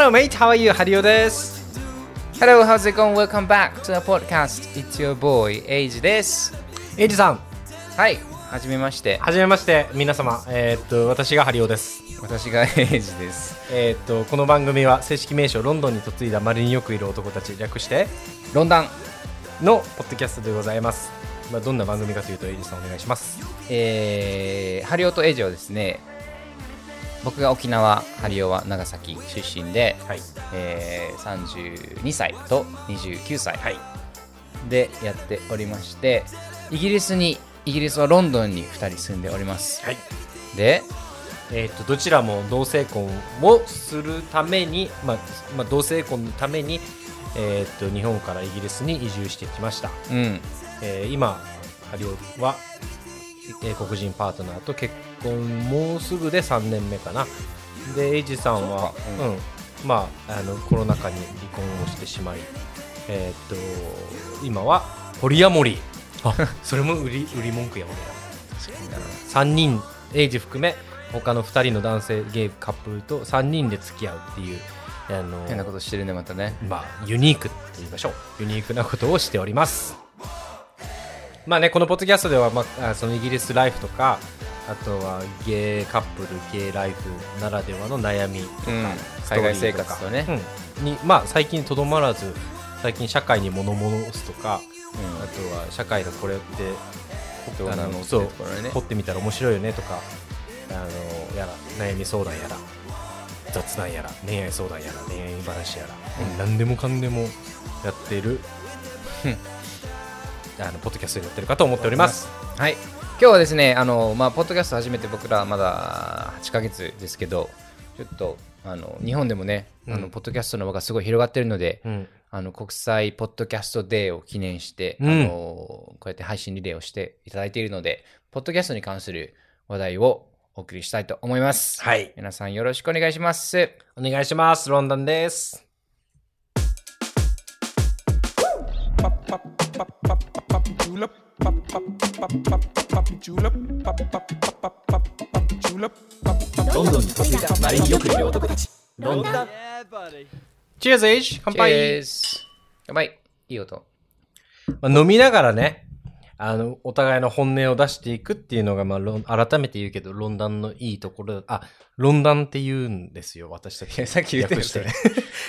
Hello mate, how are you? Hario です。Hello, how's it going? Welcome back to the podcast. It's your boy, Eiji です。Eiji さん。はい、はじめまして。はじめまして、皆様。私が Hario です。私がEijiです。この番組は正式名称ロンドンに嫁いだ稀によくいる男たち、略してロンダンのポッドキャストでございます。まあ、どんな番組かというと、Eiji さんお願いします。Hario とEijiはですね、僕が沖縄、ハリオは長崎出身で、はい、32歳と29歳でやっておりまして、イギリスはロンドンに2人住んでおります。はい、で、どちらも同性婚をするために、まあ、同性婚のために、日本からイギリスに移住してきました。うん。今、ハリオは英国人パートナーと結婚もうすぐで3年目かな。でエイジさんはうん、まあコロナ禍に離婚をしてしまい、今はポリアモリー。あ、それも売り文句やもんね。3人エイジ含め他の2人の男性ゲイカップルと3人で付き合うっていう。変なことしてるねまたね。まあユニークって言いましょう。ユニークなことをしております。まあね、このポッドキャストでは、まあ、そのイギリスライフとかあとはゲイカップルゲイライフならではの悩みとか、うん、海外生活とね、うんにまあ、最近とどまらず最近社会に物申すとか、うん、あとは社会のこれって掘ってみたら面白いよねとかやら悩み相談やら雑談やら恋愛相談やら恋愛話やら、うん、何でもかんでもやっているポッドキャストになってるかと思っております。はい、今日はですね、まあ、ポッドキャスト始めて僕らまだ8ヶ月ですけど、ちょっと日本でもね、うん、ポッドキャストの輪がすごい広がってるので、うん、国際ポッドキャストデーを記念して、うん、こうやって配信リレーをしていただいているので、ポッドキャストに関する話題をお送りしたいと思います。はい、皆さんよろしくお願いします。お願いします。ロンドンです。ロンドンに嫁いだ稀によくいる男たちロンドン。チェーズエイジ、乾杯。乾杯。いい音。まあ、飲みながらね、お互いの本音を出していくっていうのが、まあ、改めて言うけど、ロンドンのいいところ、あ、ロンドンって言うんですよ、私たち。さっき言ってましたね。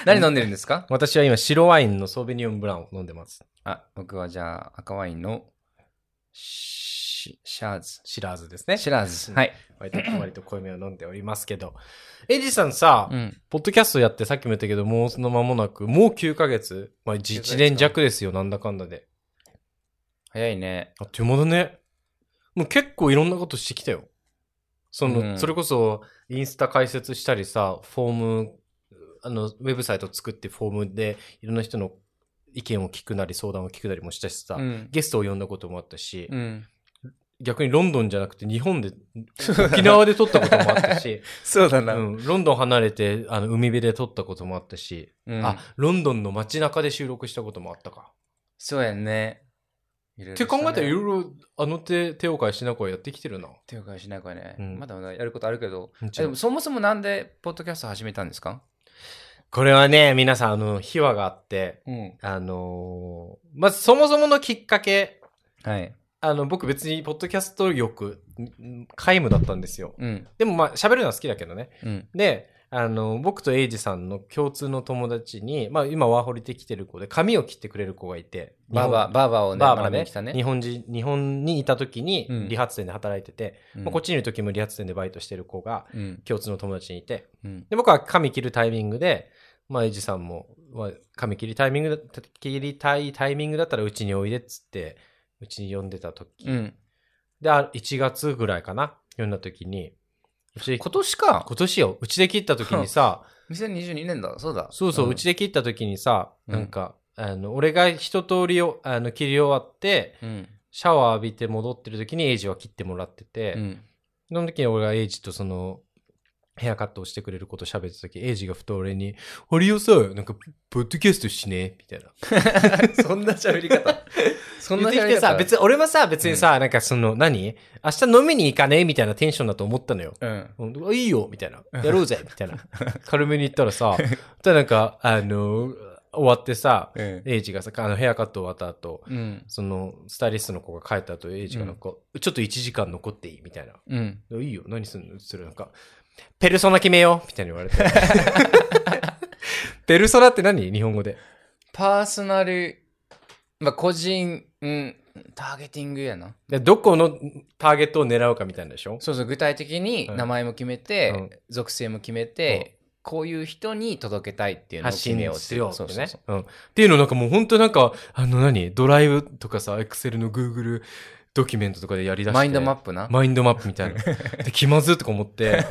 何飲んでるんですか？私は今、白ワインのソーベニヨンブランを飲んでます。あ、僕はじゃあ、赤ワインのシラーズですね。シラーズ。はい。割と濃いめを飲んでおりますけど。エイジさんさ、うん、ポッドキャストやってさっきも言ったけど、もうその間もなく、もう9ヶ月。まあ、1年弱ですよ、なんだかんだで。早いね。あっという間だね。もう結構いろんなことしてきたよ。うん、それこそ、インスタ開設したりさ、フォーム、ウェブサイト作ってフォームでいろんな人の意見を聞くなり相談を聞くなりもしたしさ、うん、ゲストを呼んだこともあったし、うん、逆にロンドンじゃなくて日本で沖縄で撮ったこともあったしそうだな、うん、ロンドン離れて海辺で撮ったこともあったし、うん、あ、ロンドンの街中で収録したこともあったか。そうやね。って考えたらいろいろ手を変え品を変えやってきてるな。手を変え品を変えね、うん、まだまだやることあるけど、でもそもそもなんでポッドキャスト始めたんですか？これはね、皆さん、秘話があって、うん、まずそもそものきっかけ、はい、僕別にポッドキャスト力、皆無だったんですよ。うん、でもまあ、喋るのは好きだけどね。うん、で、僕とエイジさんの共通の友達に、まあ今ワーホリで来てる子で、髪を切ってくれる子がいて、バーバーをね、バーバーね、学びに来たね。日本にいた時に、理髪店で働いてて、うん、まあ、こっちにいる時も理髪店でバイトしてる子が、共通の友達にいて、うん、で、僕は髪切るタイミングで、まあ、エイジさんも、髪切りたいタイミングだったらうちにおいでっつって、うちに呼んでた時。うん、で、1月ぐらいかな、呼んだ時に。今年か。今年よ。うちで切った時にさ。2022年だ。そうだ。そうそう。うち、ん、で切った時にさ、なんか、俺が一通りを、切り終わって、うん、シャワー浴びて戻ってる時にエイジは切ってもらってて、うん、その時に俺がエイジとヘアカットをしてくれることを喋った時、エイジがふと俺に、ハリオさ、なんか、ポッドキャストしねみたいな。そんな喋り方。そんな喋り方。別に、俺はさ、別にさ、うん、なんかその、何明日飲みに行かねみたいなテンションだと思ったのよ。うん。いいよみたいな。やろうぜみたいな。軽めに言ったらさ、ただなんか、終わってさ、エイジがさ、ヘアカット終わった後、うん、そのスタイリストの子が帰った後、エイジがなんか、うん、ちょっと1時間残っていいみたいな、うん、いいよ何するのって言ったらなんかペルソナ決めようみたいに言われてペルソナって何？日本語でパーソナル、まあ、個人、うん、ターゲティングやな。でどこのターゲットを狙うかみたいなでしょ。そうそう、具体的に名前も決めて、うん、属性も決めて、うん、こういう人に届けたいっていうのを決めようっていう。そうですね。うん。っていうのなんかもう本当なんか、ドライブとかさ、エクセルの Google ドキュメントとかでやりだして。マインドマップな。マインドマップみたいな。で、気まずいとか思って。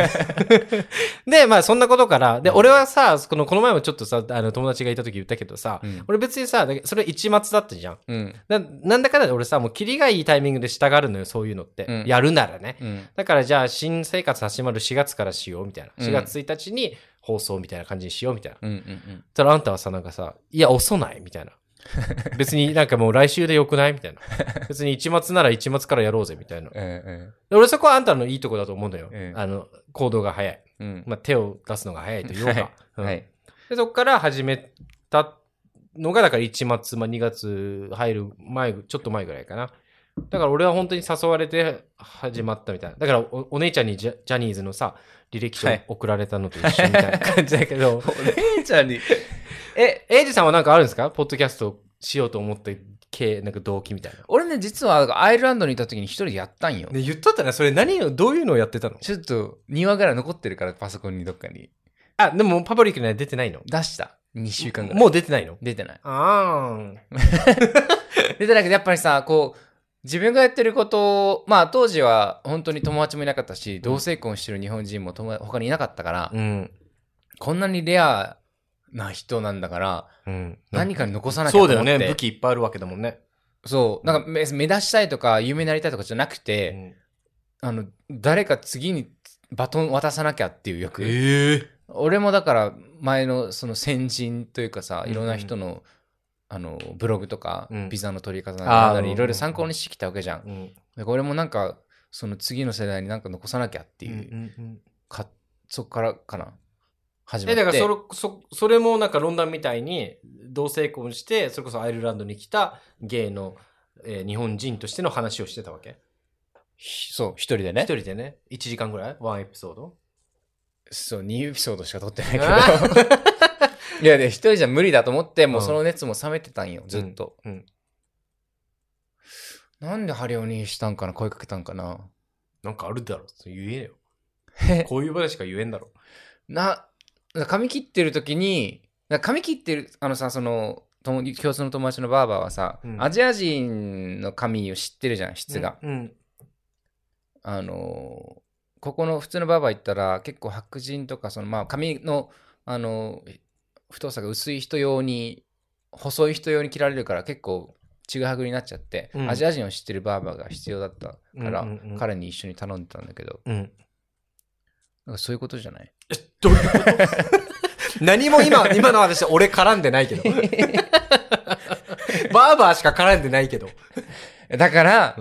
で、まあそんなことから、で、俺はさ、この前もちょっとさ、友達がいた時言ったけどさ、うん、俺別にさ、それ一末だったじゃん。うん、なんだかんだで俺さ、もうキリがいいタイミングでしたがるのよ、そういうのって。うん、やるならね。うん、だからじゃあ、新生活始まる4月からしようみたいな。4月1日に、放送みたいな感じにしようみたいな。うんうんうん。たらあんたはさ、なんかさ、いや、遅ないみたいな。別になんかもう来週でよくないみたいな。別に一末なら一末からやろうぜみたいな。俺そこはあんたのいいとこだと思うんだよ。行動が早い。うん、まあ、手を出すのが早いというか。はい。で、そこから始めたのが、だから一末、まあ2月入る前、ちょっと前ぐらいかな。だから俺は本当に誘われて始まったみたいな。だから お姉ちゃんにジャニーズのさ、履歴書送られたのと一緒みたいな感じだけど。お姉ちゃんに。エイジさんはなんかあるんですか？ポッドキャストしようと思った系、なんか動機みたいな。俺ね、実はアイルランドにいた時に一人でやったんよ。ね、言っとったね。それどういうのをやってたの？ちょっと庭ぐらい残ってるから、パソコンにどっかに。あ、でもパブリックには出てないの？出した。2週間ぐらい。もう出てないの？出てない。あー。出てないけど、やっぱりさ、こう、自分がやってることを、まあ当時は本当に友達もいなかったし、同性婚してる日本人も他にいなかったから、うん、こんなにレアな人なんだから、うん、何かに残さなきゃと思って。そうだよね。武器いっぱいあるわけだもんね。そう。なんか目指したいとか、有名になりたいとかじゃなくて、うん、誰か次にバトン渡さなきゃっていう欲。俺もだから前のその先人というかさ、いろんな人の、うんうん、ブログとか、うん、ビザの取り方なりいろいろ参考にしてきたわけじゃん。うん、で俺もなんかその次の世代になんか残さなきゃっていう、うんうんうん、そこからかな始めて。だからそれもなんかロンドンみたいに同性婚してそれこそアイルランドに来たゲイの、日本人としての話をしてたわけ。そう一人でね。一人でね。1時間ぐらいワンエピソード。そう2エピソードしか撮ってないけど。いやね、一人じゃ無理だと思って、もうその熱も冷めてたんよ、ずっと。うんうん、なんでハリオにしたんかな、声かけたんかな。なんかあるだろ、それ言えよ。こういう場でしか言えんだろ。髪切ってる時に、髪切ってる、その、共通の友達のバーバーはさ、うん、アジア人の髪を知ってるじゃん、質が。うんうん、ここの普通のバーバー行ったら、結構白人とか、その、まあ、髪の、太さが薄い人用に細い人用に切られるから結構ちぐはぐになっちゃって、うん、アジア人を知ってるバーバーが必要だったから、うんうんうん、彼に一緒に頼んでたんだけど、うん、なんかそういうことじゃない？どういうこと？何も今の話俺絡んでないけどバーバーしか絡んでないけどだから、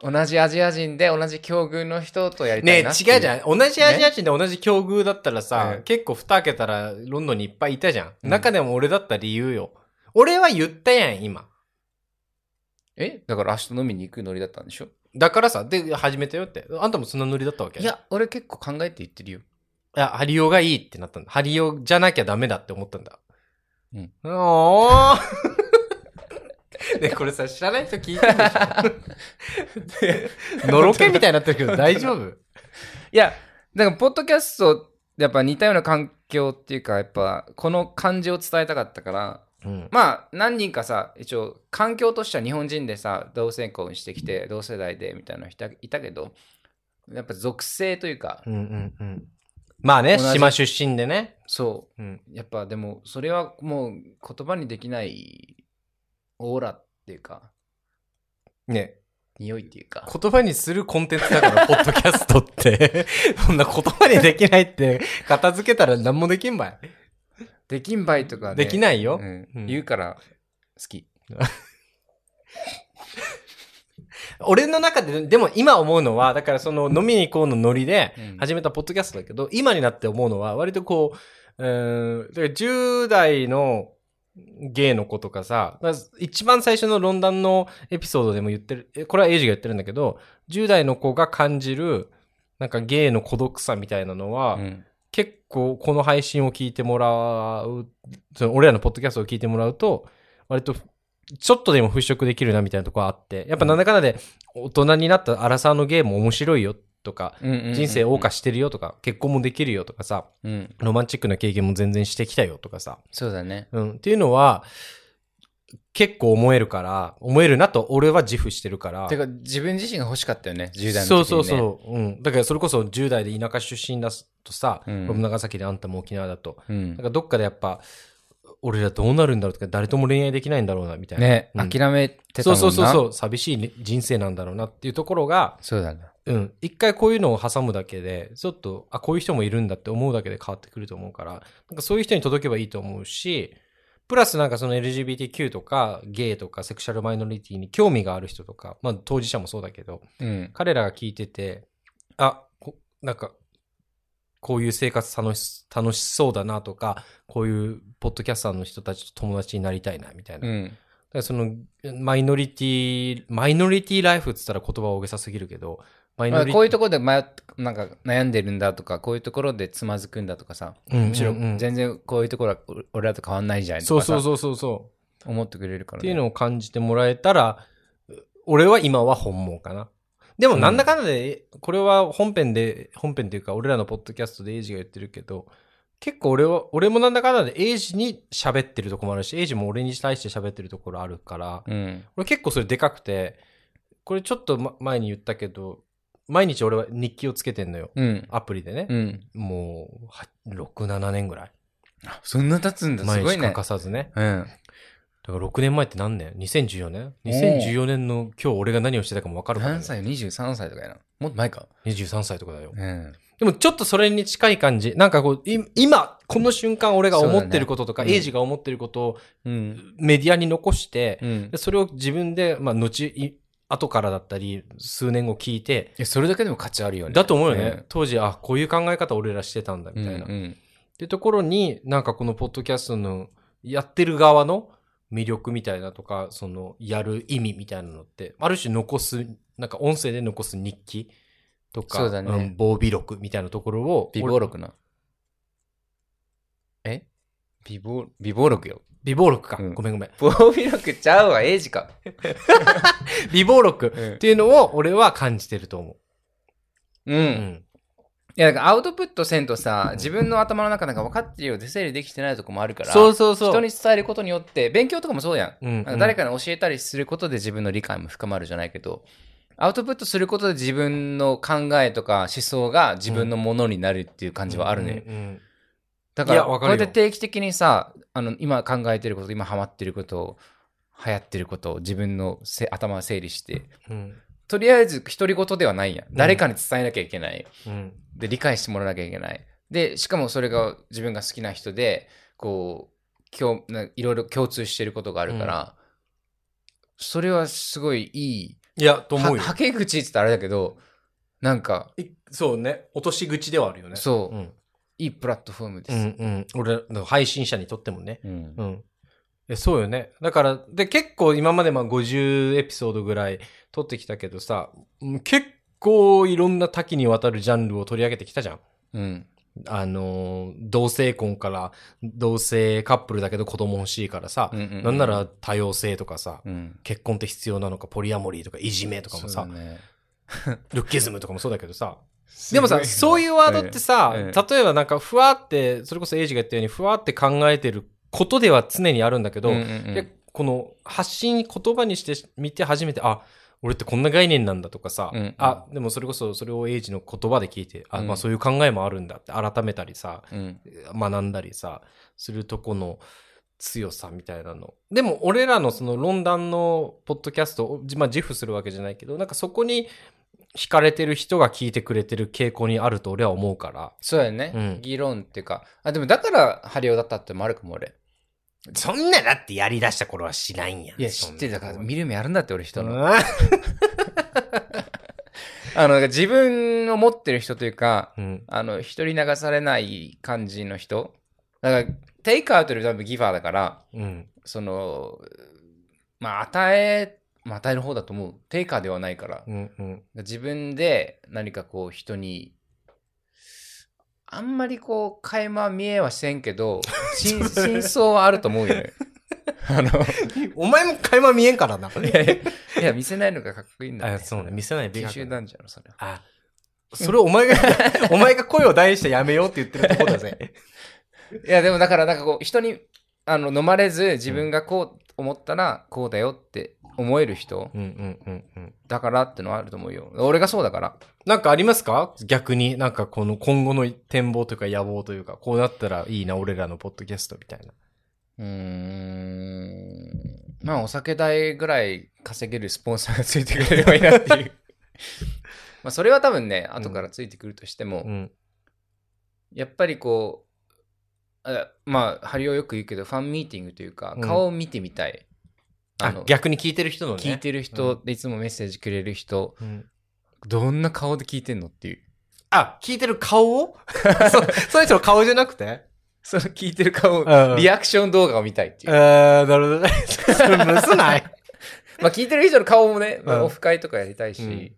うん、同じアジア人で同じ境遇の人とやりたいなっていう。ねえ違うじゃん。同じアジア人で同じ境遇だったらさ、ね、結構蓋開けたらロンドンにいっぱいいたじゃん、うん、中でも俺だった理由よ。俺は言ったやん今。だから明日飲みに行くノリだったんでしょ。だからさで始めたよって。あんたもそんなノリだったわけ？いや俺結構考えて言ってるよ。いやハリオがいいってなったんだ。ハリオじゃなきゃダメだって思ったんだ。うんおーね、これさ知らない人聞いてるでしょのろけみたいになってるけど大丈夫？いやだからポッドキャストやっぱ似たような環境っていうかやっぱこの感じを伝えたかったから、うん、まあ何人かさ一応環境としては日本人でさ同性婚してきて同世代でみたいな人いたけどやっぱ属性というか、うんうんうん、まあね島出身でねそう、うん、やっぱでもそれはもう言葉にできないオーラっていうかね匂いっていうか言葉にするコンテンツだからポッドキャストってそんな言葉までできないって片付けたら何もできんばい。できんばいとか、ね、できないよ、うんうん、言うから好き。俺の中ででも今思うのはだからその飲みに行こうのノリで始めたポッドキャストだけど、うん、今になって思うのは割とこう、10代のゲイの子とかさ、一番最初の論壇のエピソードでも言ってる、これはエイジが言ってるんだけど、10代の子が感じるなんかゲイの孤独さみたいなのは、うん、結構この配信を聞いてもらう、その俺らのポッドキャストを聞いてもらうと割とちょっとでも払拭できるなみたいなとこあって、やっぱなんだかんだで大人になったアラサーのゲーム面白いよとか、うんうんうんうん、人生謳歌してるよとか、結婚もできるよとかさ、うん、ロマンチックな経験も全然してきたよとかさ、そうだね、うん、っていうのは結構思えるなと俺は自負してるから。てか自分自身が欲しかったよね、10代の時にね。そうそうそう、うん、だからそれこそ10代で田舎出身だとさ、うん、長崎であんたも沖縄だと、うん、だからどっかでやっぱ俺らどうなるんだろうとか、誰とも恋愛できないんだろうなみたいなね、うん、諦めてたもんな。そうそうそう、寂しい人生なんだろうなっていうところが、そうだね、うん、一回こういうのを挟むだけでちょっと、あ、こういう人もいるんだって思うだけで変わってくると思うから、なんかそういう人に届けばいいと思うし、プラスなんかその LGBTQ とかゲイとかセクシャルマイノリティに興味がある人とか、まあ当事者もそうだけど、うん、彼らが聞いてて、あ、なんかこういう生活楽しそうだなとか、こういうポッドキャスターの人たちと友達になりたいなみたいな、うん、だからそのマイノリティライフっつったら言葉は大げさすぎるけど、まあ、こういうところでなんか悩んでるんだとか、こういうところでつまずくんだとかさ、うんうんうん、むしろ全然こういうところは俺らと変わんないじゃんとかさ、そうそうそうそう思ってくれるから、ね、っていうのを感じてもらえたら俺は今は本望かな。でもなんだかんだで、うん、これは本編というか俺らのポッドキャストでエイジが言ってるけど、結構俺もなんだかんだでエイジに喋ってるところもあるし、エイジも俺に対して喋ってるところあるから、うん、俺結構それでかくて、これちょっと前に言ったけど、毎日俺は日記をつけてんのよ、うん、アプリでね、うん、もう6、7年ぐらい。そんな経つんだ、すごいね。毎日欠かさずね、うん、だから6年前って何年？ 2014 年2014年の今日俺が何をしてたかも分かるから、ね、何歳？ 23 歳とかやな。もっと前か、23歳とかだよ、うん、でもちょっとそれに近い感じ、なんかこう今この瞬間俺が思ってることとか、ね、エイジが思ってることを、うん、メディアに残して、うん、それを自分で、まあ、後からだったり数年後聞いて、いや、それだけでも価値あるよね。だと思うよね、うん、当時、あ、こういう考え方俺らしてたんだみたいな、うんうん、ってところに、なんかこのポッドキャストのやってる側の魅力みたいなとか、そのやる意味みたいなのってある種残す、なんか音声で残す日記とか、そうだね、うん、防備録みたいなところを、備忘録な、え、備忘録よ、備忘録か、うん、ごめんごめん、防備録ちゃうわ、エイジか備忘録っていうのを俺は感じてると思う、うん、うん、いや、だからアウトプットせんとさ、自分の頭の中なんか分かってるようで整理できてないとこもあるから、そうそうそう、人に伝えることによって、勉強とかもそうやん、うんうん、なんか誰かに教えたりすることで自分の理解も深まるじゃないけど、アウトプットすることで自分の考えとか思想が自分のものになるっていう感じはあるね、うんうんうんうん、だからこうやって定期的にさ、今考えてること、今ハマってること、流行ってることを自分の頭を整理して、うん、とりあえず独り言ではないやん、うん、誰かに伝えなきゃいけない、うん、で理解してもらわなきゃいけない、でしかもそれが自分が好きな人で、こういろいろ共通してることがあるから、うん、それはすごいいやと思うよ。はけ口って言ったらあれだけど、なんかそうね、落とし口ではあるよね。そう、うん、いいプラットフォームです、うんうん、俺の配信者にとってもね、うんうん、そうよね。だからで結構今まで50エピソードぐらい撮ってきたけどさ、結構いろんな多岐にわたるジャンルを取り上げてきたじゃん、うん、同性婚から同性カップルだけど子供欲しいからさ、うんうんうん、なんなら多様性とかさ、うん、結婚って必要なのか、ポリアモリーとかいじめとかもさ、ね、ルッキズムとかもそうだけどさ、でもさ、そういうワードってさ、例えばなんかふわって、それこそエイジが言ったようにふわって考えてることでは常にあるんだけど、うんうんうん、でこの発信言葉にしてみて初めて、あ、俺ってこんな概念なんだとかさ、うんうん、あ、でもそれこそそれをエイジの言葉で聞いて、あ、まあそういう考えもあるんだって改めたりさ、うん、学んだりさ、するとこの強さみたいなの。でも俺らのその論壇のポッドキャストを、まあ自負するわけじゃないけど、なんかそこに、惹かれてる人が聞いてくれてる傾向にあると俺は思うから。そうやね。うん、議論っていうか。あ、でもだからハリオだったってもあるかも俺。そんなだってやりだした頃はしないんや。いや、知ってる。だから見る目あるんだって俺人の。うん、自分を持ってる人というか、うん、一人流されない感じの人。だから、テイクアウトより多分ギファーだから、うん、まあ、与える方だと思う。テイカーではないから、うんうん、自分で何かこう人にあんまりこう垣間見えはせんけど真相はあると思うよね。お前も垣間見えんからな。いや見せないのがかっこいいんだね。あ、そうね、見せない美醜なんじゃろそれ。あ、それお前が声を大してやめようって言ってるとこだぜ。いやでもだからなんかこう人に飲まれず自分がこう思ったらこうだよって思える人、うんうんうんうん、だからってのはあると思うよ。俺がそうだから。なんかありますか？逆になんかこの今後の展望というか野望というか、こうなったらいいな俺らのポッドキャストみたいな。まあお酒代ぐらい稼げるスポンサーがついてくれればいいなっていう。まあそれは多分ね、後からついてくるとしても、うんうん、やっぱりこう、まあハリオよく言うけどファンミーティングというか、顔を見てみたい。うん、逆に聞いてる人のね、聞いてる人でいつもメッセージくれる人、うん、どんな顔で聞いてんのっていう。あ、聞いてる顔をその人の顔じゃなくてその聞いてる顔、うん、リアクション動画を見たいっていう。なるほどね。それむずないまあ聞いてる人の顔もね、まあ、オフ会とかやりたいし、うん、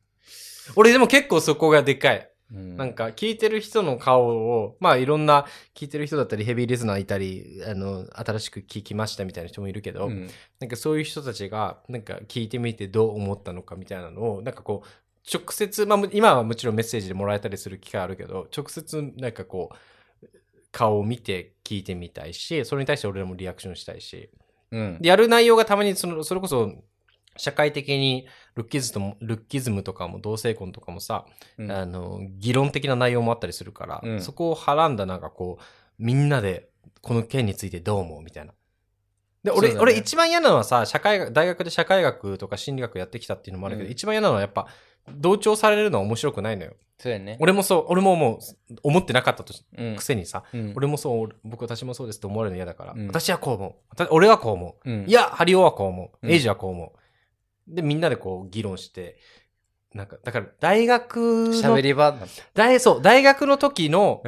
俺でも結構そこがでかい。なんか聞いてる人の顔を、まあいろんな聞いてる人だったりヘビーリスナーいたり、新しく聞きましたみたいな人もいるけど、うん、なんかそういう人たちがなんか聞いてみてどう思ったのかみたいなのをなんかこう直接、まあ今はもちろんメッセージでもらえたりする機会あるけど、直接なんかこう顔を見て聞いてみたいし、それに対して俺らもリアクションしたいし、うん、でやる内容がたまにそれこそ社会的にルッキズムとかも同性婚とかもさ、うん、議論的な内容もあったりするから、うん、そこをはらんだなんかこうみんなでこの件についてどう思うみたいな。で俺一番嫌なのはさ、大学で社会学とか心理学やってきたっていうのもあるけど、うん、一番嫌なのはやっぱ同調されるのは面白くないのよ。そうやね。俺ももう思ってなかったとくせにさ、うん、俺もそう、私もそうですって思われるの嫌だから、うん、私はこう思う、俺はこう思う、うん、いやハリオはこう思う、エイジはこう思う。でみんなでこう議論して、なんかだから大学の喋り場なんだ。そう、大学の時の、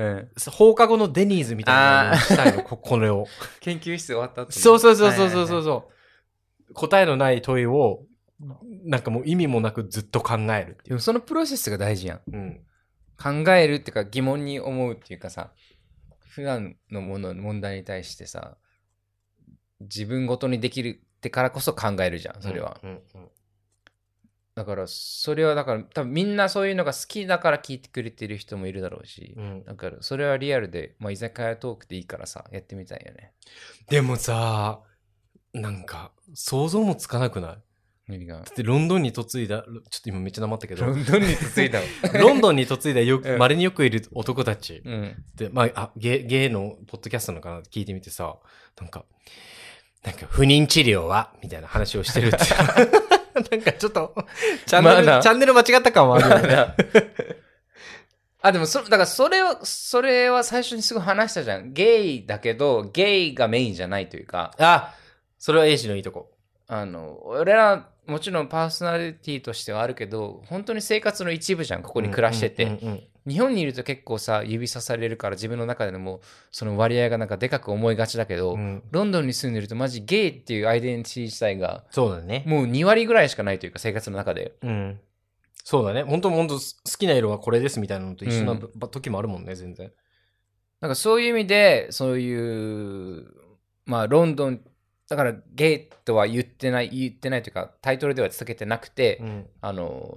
放課後のデニーズみたいなのをしたいの。これを研究室終わった後。そう、答えのない問いをなんかもう意味もなくずっと考える。でもそのプロセスが大事やん、うん、考えるっていうか疑問に思うっていうかさ、普段の問題に対してさ自分ごとにできるってからこそ考えるじゃん、それは、うんうんうん、だからそれはだから多分みんなそういうのが好きだから聞いてくれてる人もいるだろうし、うん、だからそれはリアルで、まあ、居酒屋トークでいいからさやってみたいよね。でもさ、なんか想像もつかなくない？何が？だってロンドンに嫁いだ、ちょっと今めっちゃなまったけど、ロンドンに嫁いだまれによくいる男たち、うん、で、まあ、ゲイのポッドキャストのかなって聞いてみてさ、なんか不妊治療はみたいな話をしてるってなんかちょっとチャンネル間違った感はあるよね、あ、でもだからそれは最初にすごい話したじゃん。ゲイだけどゲイがメインじゃないというか。あ、それはエイジのいいとこ。俺らもちろんパーソナリティとしてはあるけど、本当に生活の一部じゃん、ここに暮らしてて、うんうんうんうん、日本にいると結構さ指さされるから自分の中でもその割合がなんかでかく思いがちだけど、うん、ロンドンに住んでるとマジゲイっていうアイデンティティ自体がそうだね、もう2割ぐらいしかないというか生活の中で、うん、そうだね。本当好きな色はこれですみたいなのと一緒な時もあるもんね、全然。なんかそういう意味でそういうまあロンドンだからゲイとは言ってないというかタイトルでは続けてなくて、うん、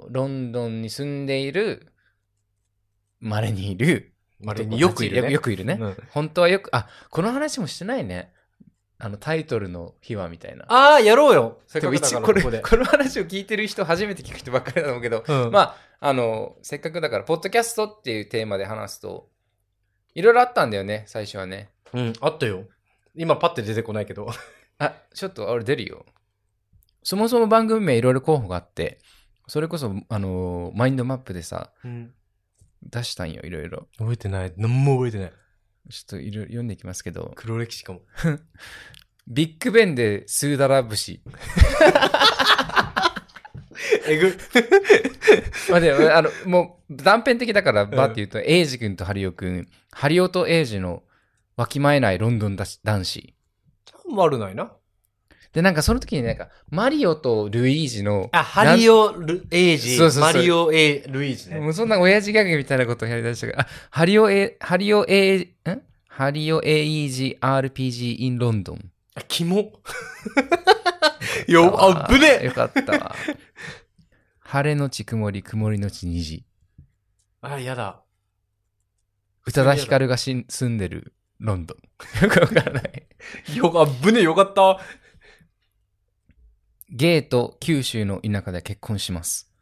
ロンドンに住んでいるまれによくいるね、うん、本当はよく、あ、この話もしてないね、タイトルの秘話みたいな。ああ、やろうよ。せっかくだからこの話を聞いてる人、初めて聞く人ばっかりだと思うけど、うん、まあせっかくだからポッドキャストっていうテーマで話すといろいろあったんだよね、最初はね。うん、あったよ。今パッて出てこないけどちょっとあれ出るよ。そもそも番組名いろいろ候補があって、それこそマインドマップでさ、うん、出したんよいろいろ。覚えてない、何も覚えてない。ちょっといろいろ読んでいきますけど、黒歴史かも。ビッグベンでスーダラ節。えぐ。まあでももう断片的だからバーって言うと、エイジ君とハリオ君、ハリオとエイジのわきまえないロンドン男子。悪ないな。でなんかその時になんかマリオとルイージの、あ、ハリオエイジ、そうそうそう、マリオエルイージね。もうそんな親父ギャグみたいなことをやりだしたから、あ、ハリオエイジ RPG in ロンドン。あ、キモ。よ、あぶね。よかったわ。晴れのち曇り、曇りのち虹。あ、やだ。宇多田ヒカルが住んでるロンドン。よくわからない。よか、ぶね、よかった。ゲーと九州の田舎で結婚します。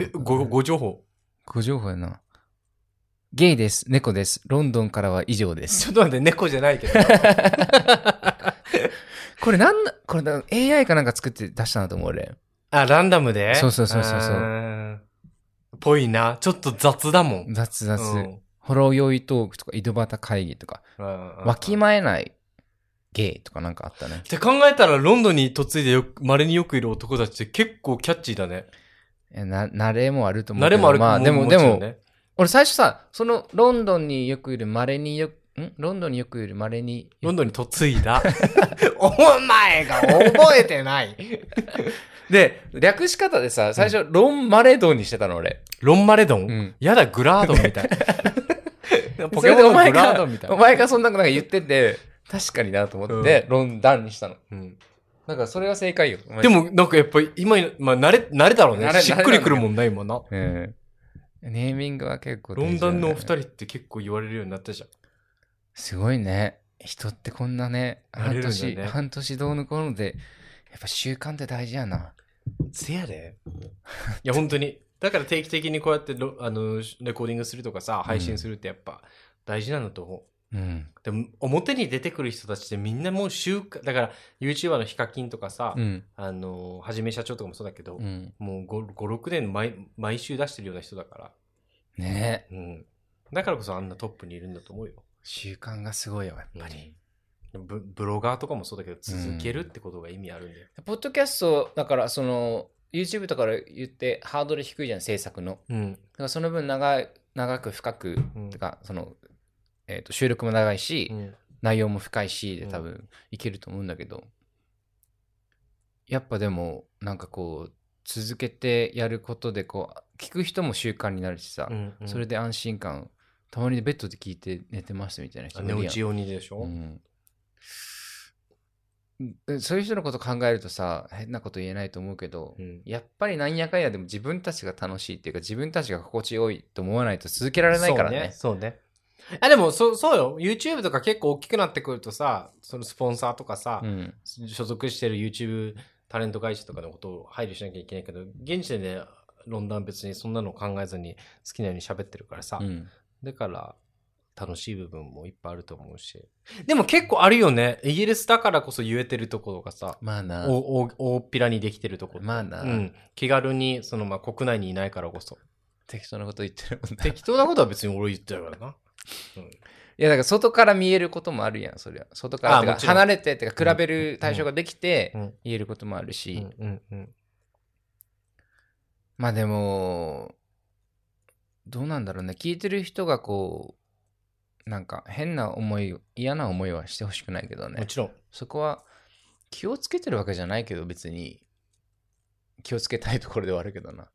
え、ご情報。ご情報やな。ゲイです。猫です。ロンドンからは以上です。ちょっと待って、猫じゃないけど。これ AI かなんか作って出したなと思う俺。あ、ランダムで？そう。ぽいな。ちょっと雑だもん。雑。うん、ほろ酔いトークとか井戸端会議とか、わきまえないゲイとかなんかあったね。って考えたらロンドンに嫁いで稀によくいる男たちって結構キャッチーだね。慣れもあると思うけど。慣れもある。まあでも、ね、俺最初さ、そのロンドンによくいるロンドンに嫁いだ。お前が覚えてない。で、略し方でさ、最初、ロンマレドンにしてたの俺。ロンマレドン、うん、やだ、グラードンみたいな。ポケモンのグラードンみたいな。お前がそんなこと言ってて、確かになと思って、うん、ロンダンにしたの。うん。なんかそれは正解よ。でも、なんかやっぱり今、まあ慣れだろうね。しっくりくるもんないもんな。ネーミングは結構、ね。ロンダンのお二人って結構言われるようになったじゃん。すごいね。人ってこんなね、半年どうのこうので、やっぱ習慣って大事やな。せやで。いや、本当に。だから定期的にこうやってレコーディングするとかさ、配信するってやっぱ大事なんだと思う。うん。でも、表に出てくる人たちってみんなもう習慣、だから、YouTuber のヒカキンとかさ、うん、はじめ社長とかもそうだけど、うん、もう5、6年毎週出してるような人だから。ねえ。うん。だからこそあんなトップにいるんだと思うよ。習慣がすごいよ、やっぱり、うん、ブロガーとかもそうだけど、続けるってことが意味あるんだよ、うん、ポッドキャストだから、その YouTube とかから言ってハードル低いじゃん、制作の、うん、だからその分長く深く、うん、とかその、収録も長いし、うん、内容も深いしで多分いけると思うんだけど、うん、やっぱでもなんかこう続けてやることでこう聞く人も習慣になるしさ、うんうん、それで安心感、たまにベッドで聞いて寝てましたみたいな人もいるやん。寝落ち用にでしょ、うん、そういう人のこと考えるとさ、変なこと言えないと思うけど、うん、やっぱりなんやかんやでも自分たちが楽しいっていうか、自分たちが心地よいと思わないと続けられないからね。そうね。あ、でもそうよ。 YouTube とか結構大きくなってくるとさ、そのスポンサーとかさ、うん、所属してる YouTube タレント会社とかのことを配慮しなきゃいけないけど、現時点でロンドン別にそんなの考えずに好きなように喋ってるからさ、うん、だから楽しい部分もいっぱいあると思うし、でも結構あるよね、イギリスだからこそ言えてるところがさ、まあな、大っぴらにできてるところ、まあな、うん、気軽にそのまあ国内にいないからこそ適当なこと言ってるもんね。適当なことは別に俺言ってるからな。、うん、いやだから外から見えることもあるやん、そりゃ。外からってか離れてってか比べる対象ができて言えることもあるし、まあでも。どうなんだろうね、聞いてる人がこうなんか変な思い、嫌な思いはしてほしくないけどね。もちろんそこは気をつけてるわけじゃないけど、別に気をつけたいところではあるけどな。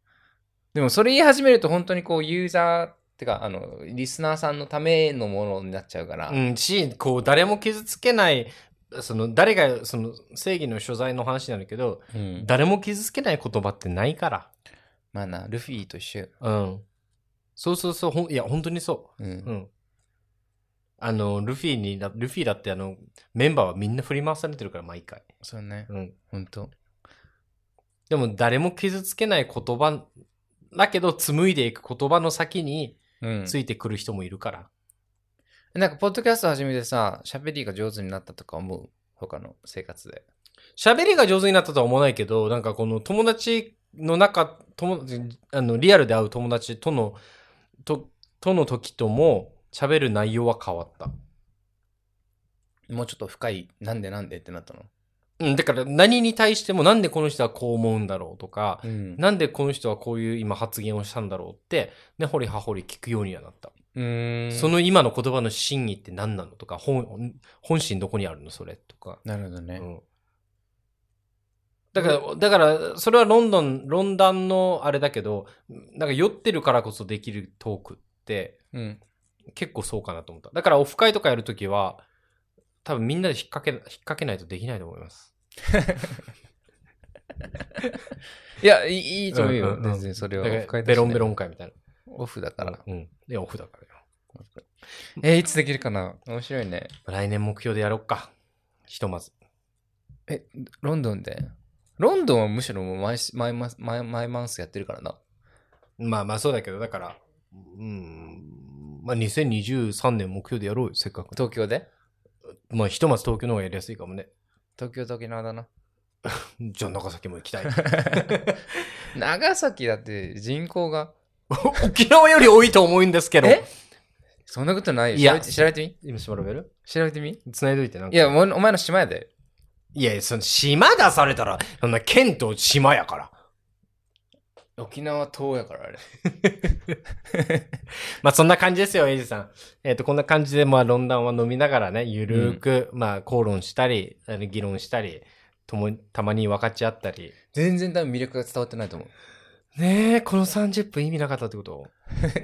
でもそれ言い始めると本当にこうユーザーってかリスナーさんのためのものになっちゃうから、うん、こう誰も傷つけない、その誰がその正義の所在の話になるけど、うん、誰も傷つけない言葉ってないから、まあな、ルフィと一緒、うん、そう、いや本当にそう、うんうん、ルフィだってメンバーはみんな振り回されてるから毎回。そうね、うん、本当。でも誰も傷つけない言葉だけど紡いでいく言葉の先についてくる人もいるから、うん、なんかポッドキャスト始めてさ、喋りが上手になったとか思う？他の生活で喋りが上手になったとは思わないけど、なんかこの友達の中、リアルで会う友達との時とも喋る内容は変わった。もうちょっと深い、なんでってなったの？うん、だから何に対してもなんでこの人はこう思うんだろうとか、うん、なんでこの人はこういう今発言をしたんだろうって、ね、掘り葉掘り聞くようにはなった。その今の言葉の真意って何なのとか、本心どこにあるのそれとか。なるほどね。うん、だからそれはロンドンのあれだけど、なんか酔ってるからこそできるトークって、うん、結構そうかなと思った。だからオフ会とかやるときは多分みんなで引っ掛けないとできないと思います。いや、いいと思うよ、うんうんうん、全然それはオフ会だしね。ベロンベロン会みたいな。オフだから。うん。いや、オフだからよ。いつできるかな？面白いね。来年目標でやろっか。ひとまず。ロンドンで？ロンドンはむしろもう毎マンスやってるからな。まあまあそうだけど、だから、うん、まあ2023年目標でやろうよ、せっかく。東京で？まあひとまず東京の方がやりやすいかもね。東京と沖縄だな。じゃあ長崎も行きたい。長崎だって人口が。沖縄より多いと思うんですけど。そんなことないよ。いや、調べてみ。今、調べる？調べてみ。繋いどいてなんか。いや、お前の島やで。いや、その島出されたら、そんな県と島やから。沖縄島やからあれ。まあそんな感じですよ、エイジさん。こんな感じでまあ論壇は飲みながらね、ゆるーく、まあ口論したり、議論したり、たまに分かち合ったり。全然多分魅力が伝わってないと思う。ねえ、この30分意味なかったってこと？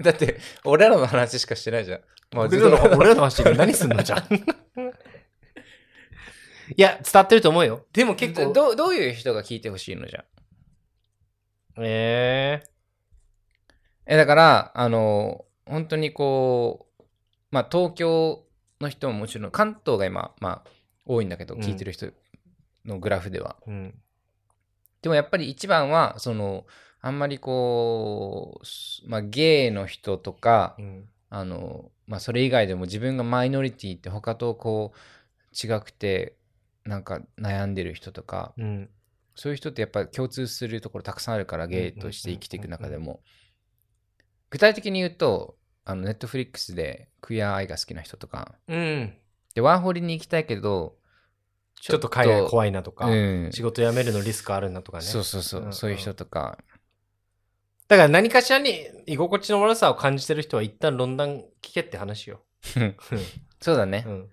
だって俺らの話しかしてないじゃん。まあ、俺らの話で何すんのじゃん。いや、伝わってると思うよ。でも結構どういう人が聞いてほしいのじゃん。だから本当にこう、まあ東京の人ももちろん関東が今まあ多いんだけど、聞いてる人のグラフでは、うん、でもやっぱり一番はそのあんまりこう、まあ、ゲイの人とか、うん、まあ、それ以外でも自分がマイノリティって他とこう違くてなんか悩んでる人とか、うん、そういう人ってやっぱ共通するところたくさんあるから、ゲイとして生きていく中でも、うんうんうんうん、具体的に言うとネットフリックスでクイアアイが好きな人とか、うん、でワーホリに行きたいけどちょっと海外怖いなとか、うん、仕事辞めるのリスクあるなとかね、そう、うんうん、そういう人とか。だから何かしらに居心地の悪さを感じてる人は一旦論壇聞けって話よ。そうだね、うん、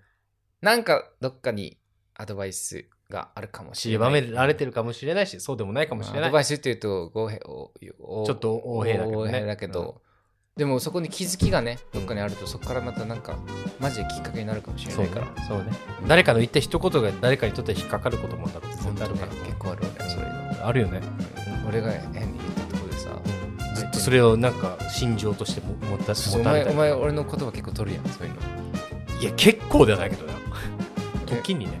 なんかどっかにアドバイスがあるかもしれない、狭められてるかもしれないし、そうでもないかもしれない。アドバイスっていうとちょっと横柄だけど、ね、うん、でもそこに気づきがねどっかにあると、そこからまたなんかマジできっかけになるかもしれないから。そうね、誰かの言った一言が誰かにとって引っかかることもあるから、絶対あるから、ね、結構あるよね、それがあるよね、うん、俺が変に言ったところでさ、ずっとそれをなんか心情として持たせてもらったり。お前俺の言葉結構取るやん、そういうの。いや結構ではないけどな。時にね、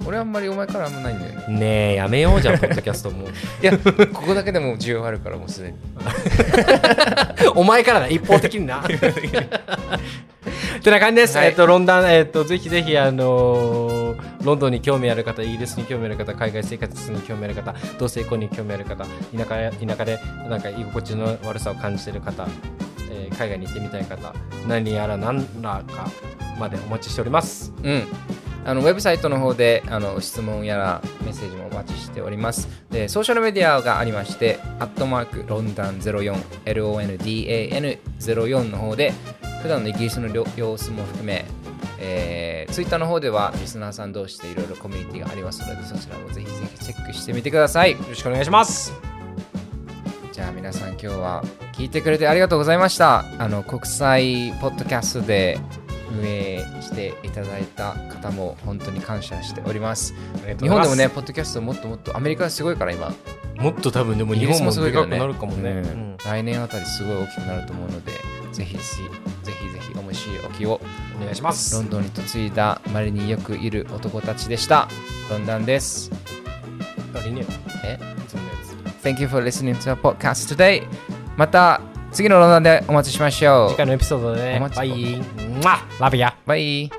うん、俺あんまりお前からあんまないんだよね。ねえ、やめようじゃん、ポッドキャストも。いや、ここだけでも需要あるから、もうすでに。お前からな、一方的にな。ってな感じです。はい、ロンドン、ぜひぜひ、ロンドンに興味ある方、イギリスに興味ある方、海外生活に興味ある方、同性婚に興味ある方、田舎でなんか居心地の悪さを感じている方、海外に行ってみたい方、何やら何らかまでお待ちしております。うん。ウェブサイトの方で質問やらメッセージもお待ちしております。でソーシャルメディアがありまして、アットマークロンダン04 LONDAN04 の方で普段のイギリスの様子も含め、ツイッターの方ではリスナーさん同士でいろいろコミュニティがありますので、そちらもぜひぜひチェックしてみてください。よろしくお願いします。じゃあ皆さん、今日は聞いてくれてありがとうございました。国際ポッドキャストで運営していただいた方も本当に感謝しております。日本でもね、ポッドキャストもっともっと、アメリカはすごいから今。もっと多分でも日本もすごいでかくなるかもね、うん。来年あたりすごい大きくなると思うので、ぜひ面白いお気をお願いします。ロンドンに嫁いだまれによくいる男たちでした。ロンダンです。Thank you for listening to our podcast today. また次のロンダンでお待ちしましょう。次回のエピソードでね。バイ。Love ya. Bye.